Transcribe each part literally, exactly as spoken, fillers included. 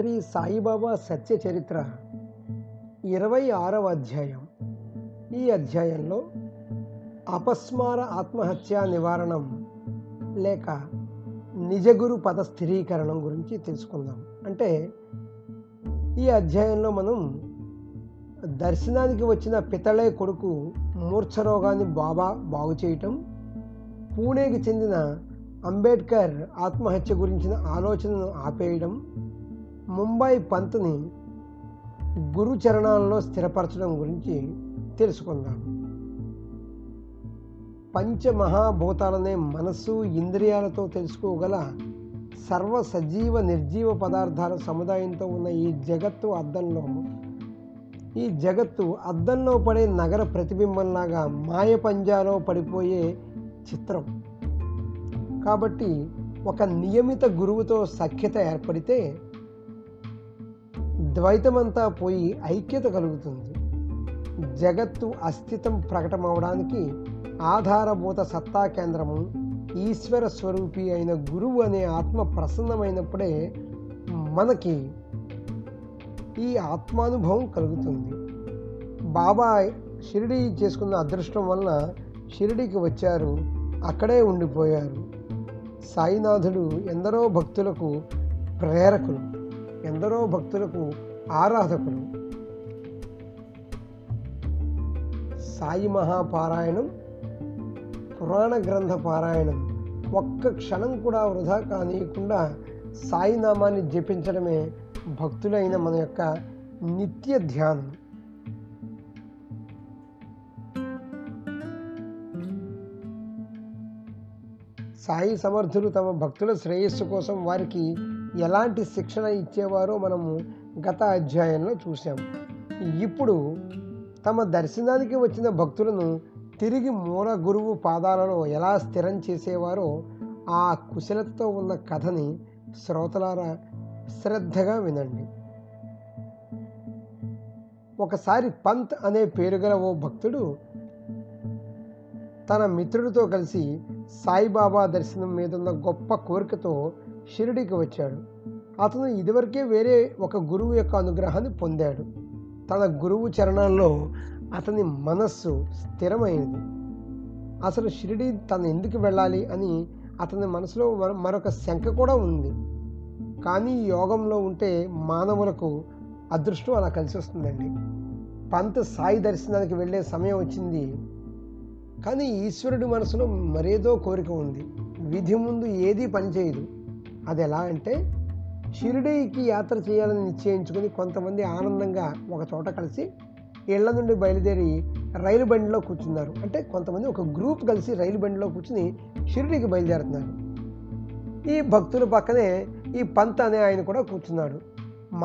శ్రీ సాయిబాబా సత్య చరిత్ర ఇరవై ఆరవ అధ్యాయం. ఈ అధ్యాయంలో అపస్మార ఆత్మహత్య నివారణం లేక నిజగురు పద స్థిరీకరణం గురించి తెలుసుకుందాం. అంటే ఈ అధ్యాయంలో మనం దర్శనానికి వచ్చిన పితళే కొడుకు మూర్ఛ రోగాన్ని బాబా బాగు చేయటం, పూణేకి చెందిన అంబేద్కర్ ఆత్మహత్య గురించిన ఆలోచనను ఆపేయడం, ముంబై పంత్ని గురు చరణాల్లో స్థిరపరచడం గురించి తెలుసుకుందాం. పంచమహాభూతాలనే మనస్సు ఇంద్రియాలతో తెలుసుకోగల సర్వ సజీవ నిర్జీవ పదార్థాల సముదాయంతో ఉన్న ఈ జగత్తు అద్దంలో ఈ జగత్తు అద్దంలో పడే నగర ప్రతిబింబంలాగా మాయ పంజాలో పడిపోయే చిత్రం. కాబట్టి ఒక నియమిత గురువుతో సఖ్యత ఏర్పడితే ద్వైతమంతా పోయి ఐక్యత కలుగుతుంది. జగత్తు అస్తిత్వం ప్రకటమవడానికి ఆధారభూత సత్తా కేంద్రము ఈశ్వర స్వరూపి అయిన గురువు అనే ఆత్మ ప్రసన్నమైనప్పుడే మనకి ఈ ఆత్మానుభవం కలుగుతుంది. బాబా షిరిడి చేసుకున్న అదృష్టం వలన షిరిడికి వచ్చారు, అక్కడే ఉండిపోయారు. సాయినాథుడు ఎందరో భక్తులకు ప్రేరకులు, ఎందరో భక్తులకు ఆరాధకులు. సాయి మహాపారాయణం, పురాణ గ్రంథ పారాయణం ఒక్క క్షణం కూడా వృధా కానీయకుండా సాయినామాన్ని జపించడమే భక్తులైన మన యొక్క నిత్య ధ్యానం. సాయి సమర్థులు తమ భక్తుల శ్రేయస్సు కోసం వారికి ఎలాంటి శిక్షణ ఇచ్చేవారో మనము గత అధ్యాయంలో చూసాం. ఇప్పుడు తమ దర్శనానికి వచ్చిన భక్తులను తిరిగి మూల గురువు పాదాలలో ఎలా స్థిరం చేసేవారో ఆ కుశలతతో ఉన్న కథని శ్రోతలారా శ్రద్ధగా వినండి. ఒకసారి పంత్ అనే పేరుగల ఓ భక్తుడు తన మిత్రుడితో కలిసి సాయిబాబా దర్శనం మీదున్న గొప్ప కోరికతో షిరిడికి వచ్చాడు. అతను ఇదివరకే వేరే ఒక గురువు యొక్క అనుగ్రహాన్ని పొందాడు. తన గురువు చరణాల్లో అతని మనస్సు స్థిరమైంది. అసలు షిరిడి తను ఎందుకు వెళ్ళాలి అని అతని మనసులో మరొక శంక కూడా ఉంది. కానీ యోగంలో ఉంటే మానవులకు అదృష్టం అలా కలిసి వస్తుందండి. పంత సాయి దర్శనానికి వెళ్ళే సమయం వచ్చింది, కానీ ఈశ్వరుడి మనసులో మరేదో కోరిక ఉంది. విధి ముందు ఏదీ పనిచేయదు. అది ఎలా అంటే, షిరిడీకి యాత్ర చేయాలని నిశ్చయించుకుని కొంతమంది ఆనందంగా ఒక చోట కలిసి ఇళ్ల నుండి బయలుదేరి రైలు బండిలో కూర్చున్నారు. అంటే కొంతమంది ఒక గ్రూప్ కలిసి రైలు బండిలో కూర్చుని షిరిడీకి బయలుదేరుతున్నారు. ఈ భక్తుల పక్కనే ఈ పంత అనే ఆయన కూడా కూర్చున్నాడు.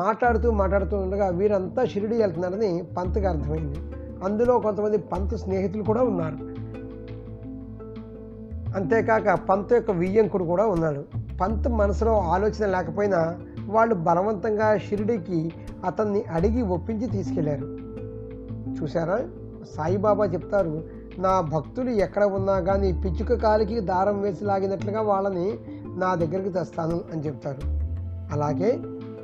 మాట్లాడుతూ మాట్లాడుతూ ఉండగా వీరంతా షిరిడీ వెళ్తున్నారని పంతకు అర్థమైంది. అందులో కొంతమంది పంత స్నేహితులు కూడా ఉన్నారు. అంతేకాక పంత యొక్క వియ్యంకుడు కూడా ఉన్నాడు. పంత మనసులో ఆలోచన లేకపోయినా వాళ్ళు బలవంతంగా షిరిడీకి అతన్ని అడిగి ఒప్పించి తీసుకెళ్లారు. చూసారా, సాయిబాబా చెప్తారు, నా భక్తులు ఎక్కడ ఉన్నా కానీ పిచ్చుక కాలికి దారం వేసి లాగినట్లుగా వాళ్ళని నా దగ్గరికి తెస్తాను అని చెప్తారు. అలాగే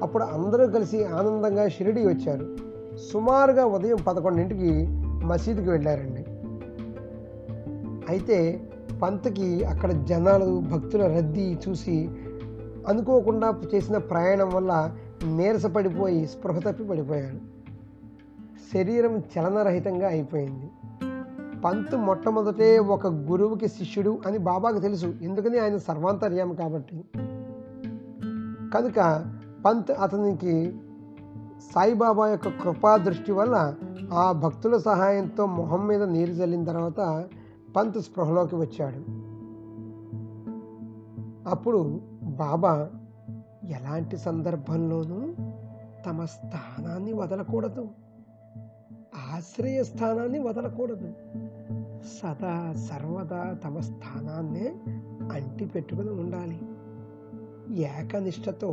అప్పుడు అందరూ కలిసి ఆనందంగా షిరిడీ వచ్చారు. సుమారుగా ఉదయం పదకొండింటికి మసీదుకి వెళ్ళారండి. అయితే పంతకి అక్కడ జనాలు భక్తుల రద్దీ చూసి అనుకోకుండా చేసిన ప్రయాణం వల్ల నీరసపడిపోయి స్పృహ తప్పి పడిపోయారు. శరీరం చలనరహితంగా అయిపోయింది. పంత్ మొట్టమొదటే ఒక గురువుకి శిష్యుడు అని బాబాకు తెలుసు, ఎందుకని ఆయన సర్వాంతర్యామి కాబట్టి. కనుక పంత్ అతనికి సాయిబాబా యొక్క కృపా దృష్టి వల్ల ఆ భక్తుల సహాయంతో మొహం మీద నీరు చల్లిన తర్వాత పంత్ స్పృహలోకి వచ్చాడు. అప్పుడు బాబా ఎలాంటి సందర్భంలోనూ తమ స్థానాన్ని వదలకూడదు, ఆశ్రయ స్థానాన్ని వదలకూడదు, సదా సర్వదా తమ స్థానాన్నే అంటి పెట్టుకుని ఉండాలి. ఏకనిష్టతో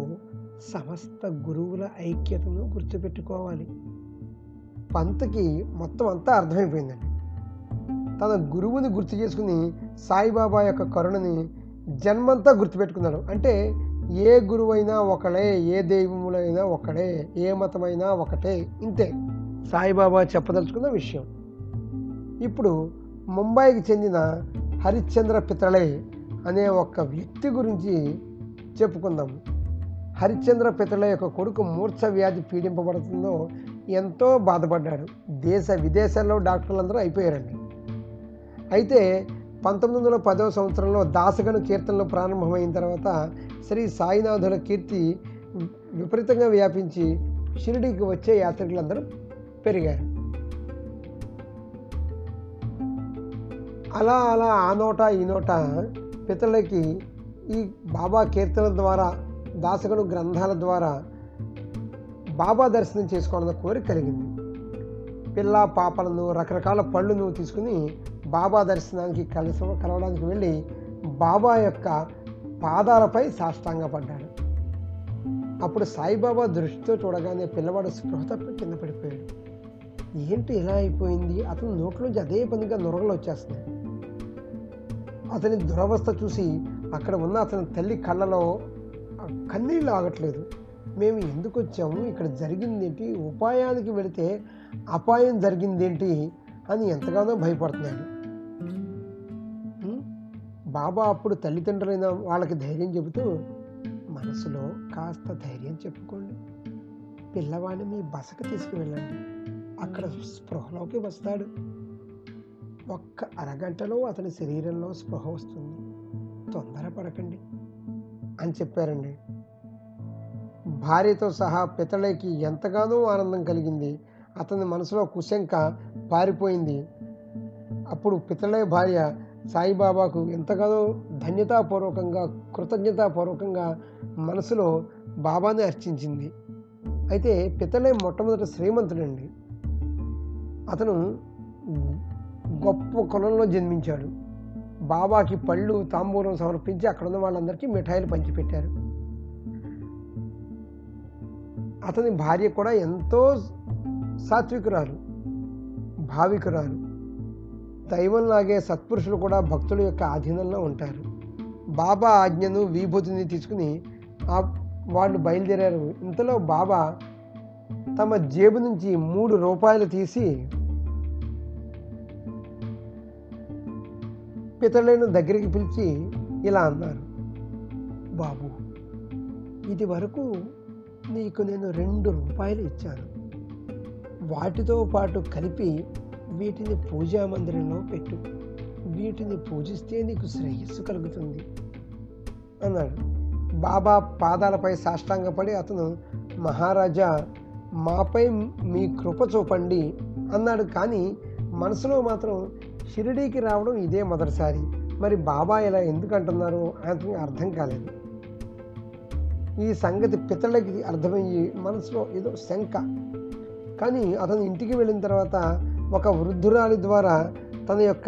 సమస్త గురువుల ఐక్యతను గుర్తుపెట్టుకోవాలి. పంతకి మొత్తం అంతా అర్థమైపోయిందండి. తన గురువుని గుర్తు చేసుకుని సాయిబాబా యొక్క కరుణని జన్మంతా గుర్తుపెట్టుకున్నాడు. అంటే ఏ గురువైనా ఒకడే, ఏ దైవములైనా ఒకడే, ఏ మతమైనా ఒకటే. ఇంతే సాయిబాబా చెప్పదలుచుకున్న విషయం. ఇప్పుడు ముంబైకి చెందిన హరిశ్చంద్ర పితళే అనే ఒక వ్యక్తి గురించి చెప్పుకుందాం. హరిశ్చంద్ర పితళే యొక్క కొడుకు మూర్ఛ వ్యాధి పీడింపబడుతుందో ఎంతో బాధపడ్డాడు. దేశ విదేశాల్లో డాక్టర్లందరూ అయిపోయారండి. అయితే పంతొమ్మిది వందల పదవ సంవత్సరంలో దాసగను కీర్తనలు ప్రారంభమైన తర్వాత శ్రీ సాయినాథుల కీర్తి విపరీతంగా వ్యాపించి షిరిడీకి వచ్చే యాత్రికులందరూ పెరిగారు. అలా అలా ఆ నోట ఈ నోట పితలకి ఈ బాబా కీర్తనల ద్వారా, దాసగను గ్రంథాల ద్వారా బాబా దర్శనం చేసుకోవాలన్న కోరిక కలిగింది. పిల్ల పాపలను, రకరకాల పళ్ళును తీసుకుని బాబా దర్శనానికి కలిసి కలవడానికి వెళ్ళి బాబా యొక్క పాదాలపై సాష్టాంగపడ్డాడు. అప్పుడు సాయిబాబా దృష్టితో చూడగానే పిల్లవాడు స్పృహ తప్పి కింద పడిపోయాడు. ఏంటి ఇలా అయిపోయింది? అతని నోట్లోంచి అదే పనిగా నొరగలు వచ్చేస్తున్నాయి. అతని దురవస్థ చూసి అక్కడ ఉన్న అతని తల్లి కళ్ళలో కన్నీళ్ళు ఆగట్లేదు. మేము ఎందుకు వచ్చాము, ఇక్కడ జరిగిందేంటి, ఉపాయానికి వెళితే అపాయం జరిగిందేంటి అని ఎంతగానో భయపడుతున్నాడు. బాబా అప్పుడు తల్లిదండ్రులైన వాళ్ళకి ధైర్యం చెబుతూ, మనసులో కాస్త ధైర్యం చెప్పుకోండి, పిల్లవాడిని మీ బసకు తీసుకువెళ్ళండి, అక్కడ స్పృహలోకి వస్తాడు. ఒక్క అరగంటలో అతని శరీరంలో స్పృహ వస్తుంది, తొందరపడకండి అని చెప్పారండి. భార్యతో సహా పితళకి ఎంతగానో ఆనందం కలిగింది. అతని మనసులో కుశంక పారిపోయింది. అప్పుడు పితళే భార్య సాయిబాబాకు ఎంతగానో ధన్యతాపూర్వకంగా, కృతజ్ఞతాపూర్వకంగా మనసులో బాబాని అర్చించింది. అయితే పితళే మొట్టమొదటి శ్రీమంతుడండి. అతను గొప్ప కులంలో జన్మించాడు. బాబాకి పళ్ళు, తాంబూలం సమర్పించి అక్కడున్న వాళ్ళందరికీ మిఠాయిలు పంచిపెట్టారు. అతని భార్య కూడా ఎంతో సాత్వికురాలు, భావికురాలు. దైవంలాగే సత్పురుషులు కూడా భక్తుల యొక్క ఆధీనంలో ఉంటారు. బాబా ఆజ్ఞను, విభూతిని తీసుకుని ఆ వాళ్ళు బయలుదేరారు. ఇంతలో బాబా తమ జేబు నుంచి మూడు రూపాయలు తీసి పితళేను దగ్గరికి పిలిచి ఇలా అన్నారు, బాబు, ఇది వరకు నీకు నేను రెండు రూపాయలు ఇచ్చాను, వాటితో పాటు కలిపి వీటిని పూజా మందిరంలో పెట్టు, వీటిని పూజిస్తే నీకు శ్రేయస్సు కలుగుతుంది అన్నాడు. బాబా పాదాలపై సాష్టాంగపడి అతను, మహారాజా, మాపై మీ కృప చూపండి అన్నాడు. కానీ మనసులో మాత్రం షిరిడీకి రావడం ఇదే మొదటిసారి, మరి బాబా ఇలా ఎందుకు అంటున్నారు అతనికి అర్థం కాలేదు. ఈ సంగతి పితళకి అర్థమయ్యి మనసులో ఏదో శంక. కానీ అతను ఇంటికి వెళ్ళిన తర్వాత ఒక వృద్ధురాలి ద్వారా తన యొక్క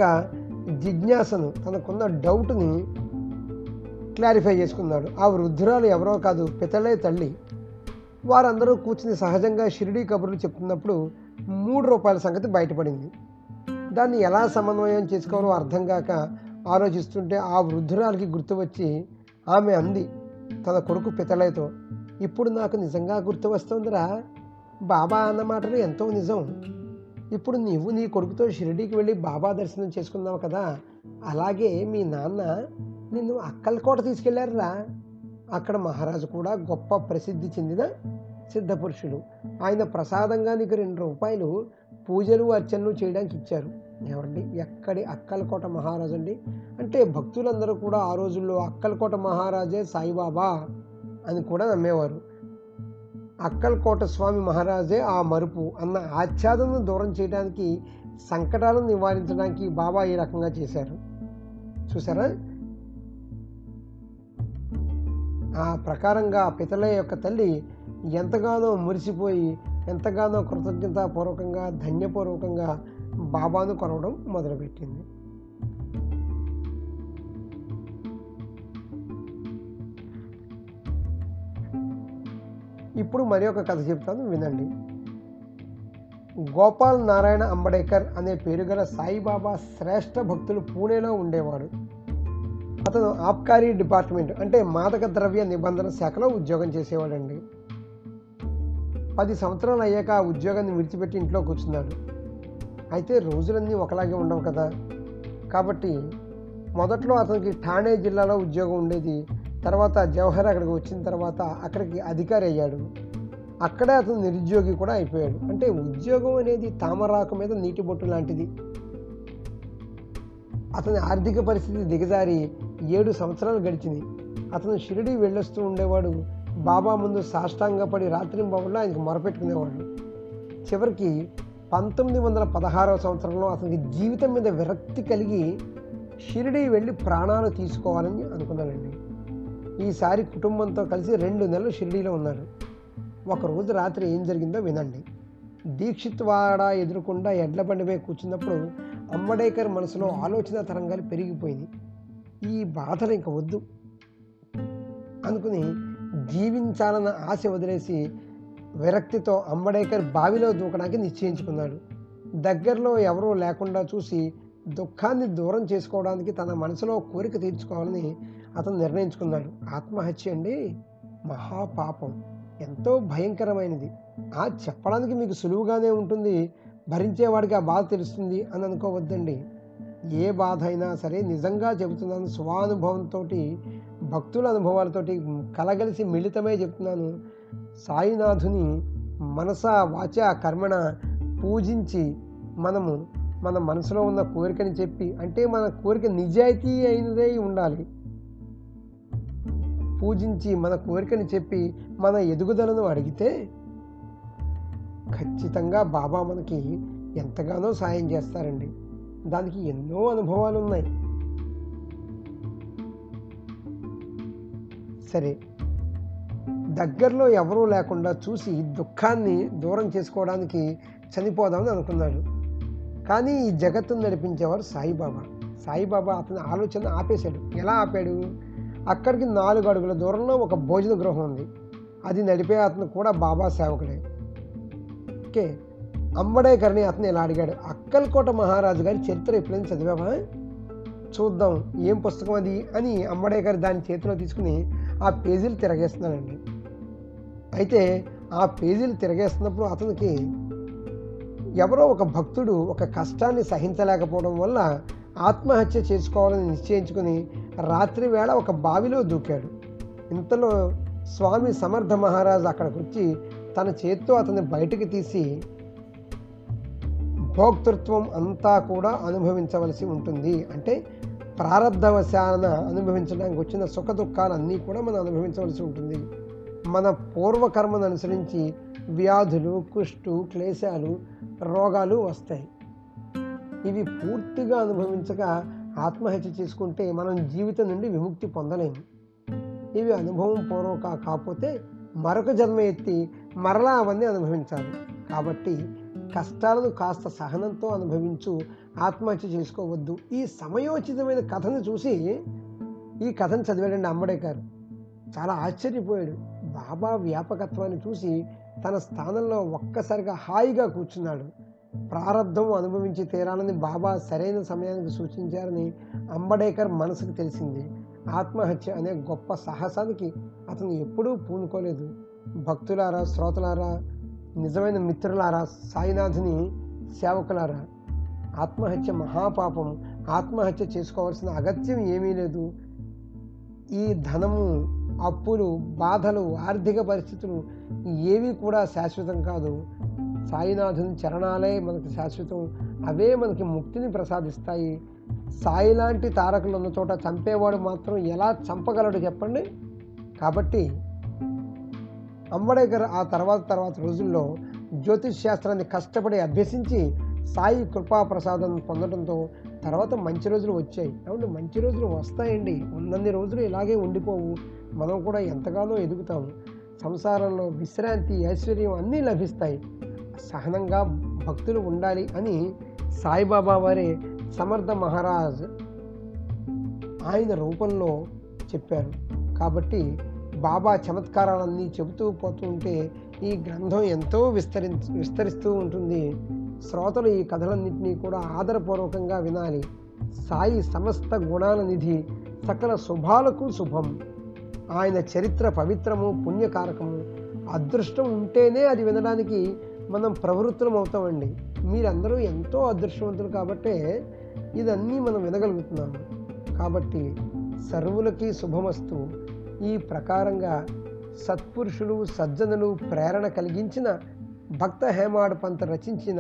జిజ్ఞాసను, తనకున్న డౌట్ని క్లారిఫై చేసుకున్నాడు. ఆ వృద్ధురాలు ఎవరో కాదు, పితళే తల్లి. వారందరూ కూర్చుని సహజంగా షిరిడీ కబుర్లు చెప్తున్నప్పుడు మూడు రూపాయల సంగతి బయటపడింది. దాన్ని ఎలా సమన్వయం చేసుకోవాలో అర్థం కాక ఆలోచిస్తుంటే ఆ వృద్ధురాలికి గుర్తు వచ్చి ఆమె అంది తన కొడుకు పితళేతో, ఇప్పుడు నాకు నిజంగా గుర్తు వస్తుందిరా, బాబా అన్న మాటలు ఎంతో నిజం. ఇప్పుడు నీవు నీ కొడుకుతో షిరిడీకి వెళ్ళి బాబా దర్శనం చేసుకున్నావు కదా, అలాగే మీ నాన్న నిన్ను అక్కలకోట తీసుకెళ్లారురా. అక్కడ మహారాజు కూడా గొప్ప ప్రసిద్ధి చెందిన సిద్ధపురుషులు. ఆయన ప్రసాదంగా నీకు రెండు రూపాయలు పూజలు అర్చనలు చేయడానికి ఇచ్చారు. ఏమండి, ఎక్కడి అక్కలకోట మహారాజు అండి? అంటే భక్తులందరూ కూడా ఆ రోజుల్లో అక్కలకోట మహారాజే సాయిబాబా అని కూడా నమ్మేవారు. అక్కలకోట స్వామి మహారాజే ఆ మరుపు అన్న ఆచ్ఛాదనను దూరం చేయడానికి, సంకటాలను నివారించడానికి బాబా ఈ రకంగా చేశారు. చూసారా? ఆ ప్రకారంగా పితళే యొక్క తల్లి ఎంతగానో మురిసిపోయి, ఎంతగానో కృతజ్ఞతాపూర్వకంగా, ధన్యపూర్వకంగా బాబాను కొలవడం మొదలుపెట్టింది. ఇప్పుడు మరి ఒక కథ చెప్తాను, వినండి. గోపాల్ నారాయణ అంబేడ్కర్ అనే పేరు గల సాయిబాబా శ్రేష్ఠ భక్తులు పూణేలో ఉండేవాడు. అతను ఆబ్కారీ డిపార్ట్మెంట్ అంటే మాదక ద్రవ్య నిబంధన శాఖలో ఉద్యోగం చేసేవాడండి. పది సంవత్సరాలు అయ్యాక ఆ ఉద్యోగాన్ని విడిచిపెట్టి ఇంట్లో కూర్చున్నాడు. అయితే రోజులన్నీ ఒకలాగే ఉండవు కదా, కాబట్టి మొదట్లో అతనికి ఠాణే జిల్లాలో ఉద్యోగం ఉండేది. తర్వాత జవహర్ అక్కడికి వచ్చిన తర్వాత అక్కడికి అధికారి అయ్యాడు. అక్కడే అతను నిరుద్యోగి కూడా అయిపోయాడు. అంటే ఉద్యోగం అనేది తామరాకు మీద నీటి బొట్టు లాంటిది. అతని ఆర్థిక పరిస్థితి దిగజారి ఏడు సంవత్సరాలు గడిచింది. అతను షిరిడి వెళ్ళొస్తూ ఉండేవాడు. బాబా ముందు సాష్టాంగపడి రాత్రింబవళ్ళు ఆయనకు మొరపెట్టుకునేవాడు. చివరికి పంతొమ్మిది వందల పదహారవ సంవత్సరంలో అతనికి జీవితం మీద విరక్తి కలిగి షిరిడి వెళ్ళి ప్రాణాలు తీసుకోవాలని అనుకున్నాడండి. ఈసారి కుటుంబంతో కలిసి రెండు నెలలు షిరిడీలో ఉన్నాడు. ఒకరోజు రాత్రి ఏం జరిగిందో వినండి. దీక్షిత్ వాడ ఎదురుకుండా ఎడ్ల బండిపై కూర్చున్నప్పుడు అంబేద్కర్ మనసులో ఆలోచన తరంగాలు పెరిగిపోయింది. ఈ బాధలు ఇంక వద్దు అనుకుని జీవించాలన్న ఆశ వదిలేసి విరక్తితో అంబేద్కర్ బావిలో దూకడానికి నిశ్చయించుకున్నాడు. దగ్గరలో ఎవరూ లేకుండా చూసి దుఃఖాన్ని దూరం చేసుకోవడానికి తన మనసులో కోరిక తీర్చుకోవాలని అతను నిర్ణయించుకున్నాడు. ఆత్మహత్య అండి మహాపాపం, ఎంతో భయంకరమైనది. ఆ చెప్పడానికి మీకు సులువుగానే ఉంటుంది, భరించేవాడికి ఆ బాధ తెలుస్తుంది అని అనుకోవద్దండి. ఏ బాధ అయినా సరే నిజంగా చెబుతున్నాను, స్వానుభవంతో భక్తుల అనుభవాలతోటి కలగలిసి మిళితమై చెప్తున్నాను. సాయినాథుని మనసా వాచ కర్మణ పూజించి మనము మన మనసులో ఉన్న కోరికని చెప్పి, అంటే మన కోరిక నిజాయితీ అయినదై ఉండాలి. పూజించి మన కోరికని చెప్పి మన ఎదుగుదలను అడిగితే ఖచ్చితంగా బాబా మనకి ఎంతగానో సాయం చేస్తారండి. దానికి ఎన్నో అనుభవాలు ఉన్నాయి. సరే, దగ్గరలో ఎవరూ లేకుండా చూసి దుఃఖాన్ని దూరం చేసుకోవడానికి చనిపోదామని అనుకున్నాడు. కానీ ఈ జగత్తును నడిపించేవారు సాయిబాబా. సాయిబాబా అతని ఆలోచన ఆపేశాడు. ఎలా ఆపాడు? అక్కడికి నాలుగు అడుగుల దూరంలో ఒక భోజన గృహం ఉంది. అది నడిపే అతను కూడా బాబా సేవకుడే. ఓకే, అంబేద్కర్ని అతను ఇలా అడిగాడు, అక్కల్కోట మహారాజు గారి చరిత్ర ఎప్పుడైనా చదివావా? చూద్దాం ఏం పుస్తకం అది అని అంబేద్కర్ దాని చేతిలో తీసుకుని ఆ పేజీలు తిరగేస్తున్నాడండి. అయితే ఆ పేజీలు తిరగేస్తున్నప్పుడు అతనికి ఎవరో ఒక భక్తుడు ఒక కష్టాన్ని సహించలేకపోవడం వల్ల ఆత్మహత్య చేసుకోవాలని నిశ్చయించుకుని రాత్రి వేళ ఒక బావిలో దూకాడు. ఇంతలో స్వామి సమర్థ మహారాజ్ అక్కడికి వచ్చి తన చేత్తో అతన్ని బయటికి తీసి, భోక్తృత్వం అంతా కూడా అనుభవించవలసి ఉంటుంది, అంటే ప్రారంధవశాన అనుభవించడానికి వచ్చిన సుఖ దుఃఖాలన్నీ కూడా మనం అనుభవించవలసి ఉంటుంది. మన పూర్వకర్మను అనుసరించి వ్యాధులు, కుష్టు, క్లేశాలు, రోగాలు వస్తాయి. ఇవి పూర్తిగా అనుభవించక ఆత్మహత్య చేసుకుంటే మనం జీవితం నుండి విముక్తి పొందలేము. ఇవి అనుభవం పూర్వక కాకపోతే మరొక జన్మ ఎత్తి మరలా అవన్నీ అనుభవించాలి. కాబట్టి కష్టాలను కాస్త సహనంతో అనుభవించు, ఆత్మహత్య చేసుకోవద్దు. ఈ సమయోచితమైన కథను చూసి ఈ కథను చదివాడండి అంబేద్కర్. చాలా ఆశ్చర్యపోయాడు. బాబా వ్యాపకత్వాన్ని చూసి తన స్థానంలో ఒక్కసారిగా హాయిగా కూర్చున్నాడు. ప్రారంధం అనుభవించి తీరాలని బాబా సరైన సమయానికి సూచించారని అంబేద్కర్ మనసుకు తెలిసింది. ఆత్మహత్య అనే గొప్ప సాహసానికి అతను ఎప్పుడూ పూనుకోలేదు. భక్తులారా, శ్రోతలారా, నిజమైన మిత్రులారా, సాయినాథుని సేవకులారా, ఆత్మహత్య మహాపాపం. ఆత్మహత్య చేసుకోవాల్సిన అగత్యం ఏమీ లేదు. ఈ ధనము, అప్పులు, బాధలు, ఆర్థిక పరిస్థితులు ఏవి కూడా శాశ్వతం కాదు. సాయినాథుని చరణాలే మనకు శాశ్వతం. అవే మనకి ముక్తిని ప్రసాదిస్తాయి. సాయి లాంటి తారకులు ఉన్న చోట చంపేవాడు మాత్రం ఎలా చంపగలడు చెప్పండి? కాబట్టి అంబేద్కర్ ఆ తర్వాత తర్వాత రోజుల్లో జ్యోతిష్ శాస్త్రాన్ని కష్టపడి అభ్యసించి సాయి కృపా ప్రసాదం పొందడంతో తర్వాత మంచి రోజులు వచ్చాయి. అవును, మంచి రోజులు వస్తాయండి. ఉన్నన్ని రోజులు ఇలాగే ఉండిపోవు. మనం కూడా ఎంతగానో ఎదుగుతాము. సంసారంలో విశ్రాంతి, ఐశ్వర్యం అన్నీ లభిస్తాయి. సహనంగా భక్తులు ఉండాలి అని సాయిబాబా వారే సమర్థ మహారాజ్ ఆయన రూపంలో చెప్పారు. కాబట్టి బాబా చమత్కారాలన్నీ చెబుతూ పోతూ ఉంటే ఈ గ్రంథం ఎంతో విస్తరి విస్తరిస్తూ ఉంటుంది. శ్రోతలు ఈ కథలన్నింటినీ కూడా ఆదరపూర్వకంగా వినాలి. సాయి సమస్త గుణాల నిధి, సకల శుభాలకు శుభం. ఆయన చరిత్ర పవిత్రము, పుణ్యకారకము. అదృష్టం ఉంటేనే అది వినడానికి మనం ప్రవృత్తులం అవుతామండి. మీరందరూ ఎంతో అదృష్టవంతులు కాబట్టే ఇదన్నీ మనం వినగలుగుతున్నాము. కాబట్టి సర్వులకి శుభమస్తు. ఈ ప్రకారంగా సత్పురుషులు, సజ్జనులు ప్రేరణ కలిగించిన భక్త హేమాడ్ పంత్ రచించిన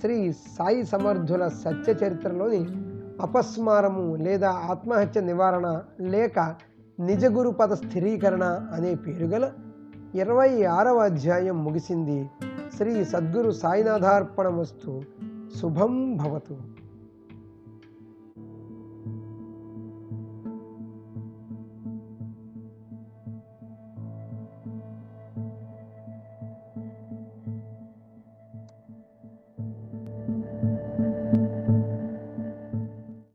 శ్రీ సాయి సమర్థుల సత్య చరిత్రలోని అపస్మారము లేదా ఆత్మహత్య నివారణ లేక నిజగురు పద స్థిరీకరణ అనే పేరుగల ఇరవై ఆరవ అధ్యాయం ముగిసింది. శ్రీ సద్గురు సాయినాథార్పణమస్తు. శుభం భవతు.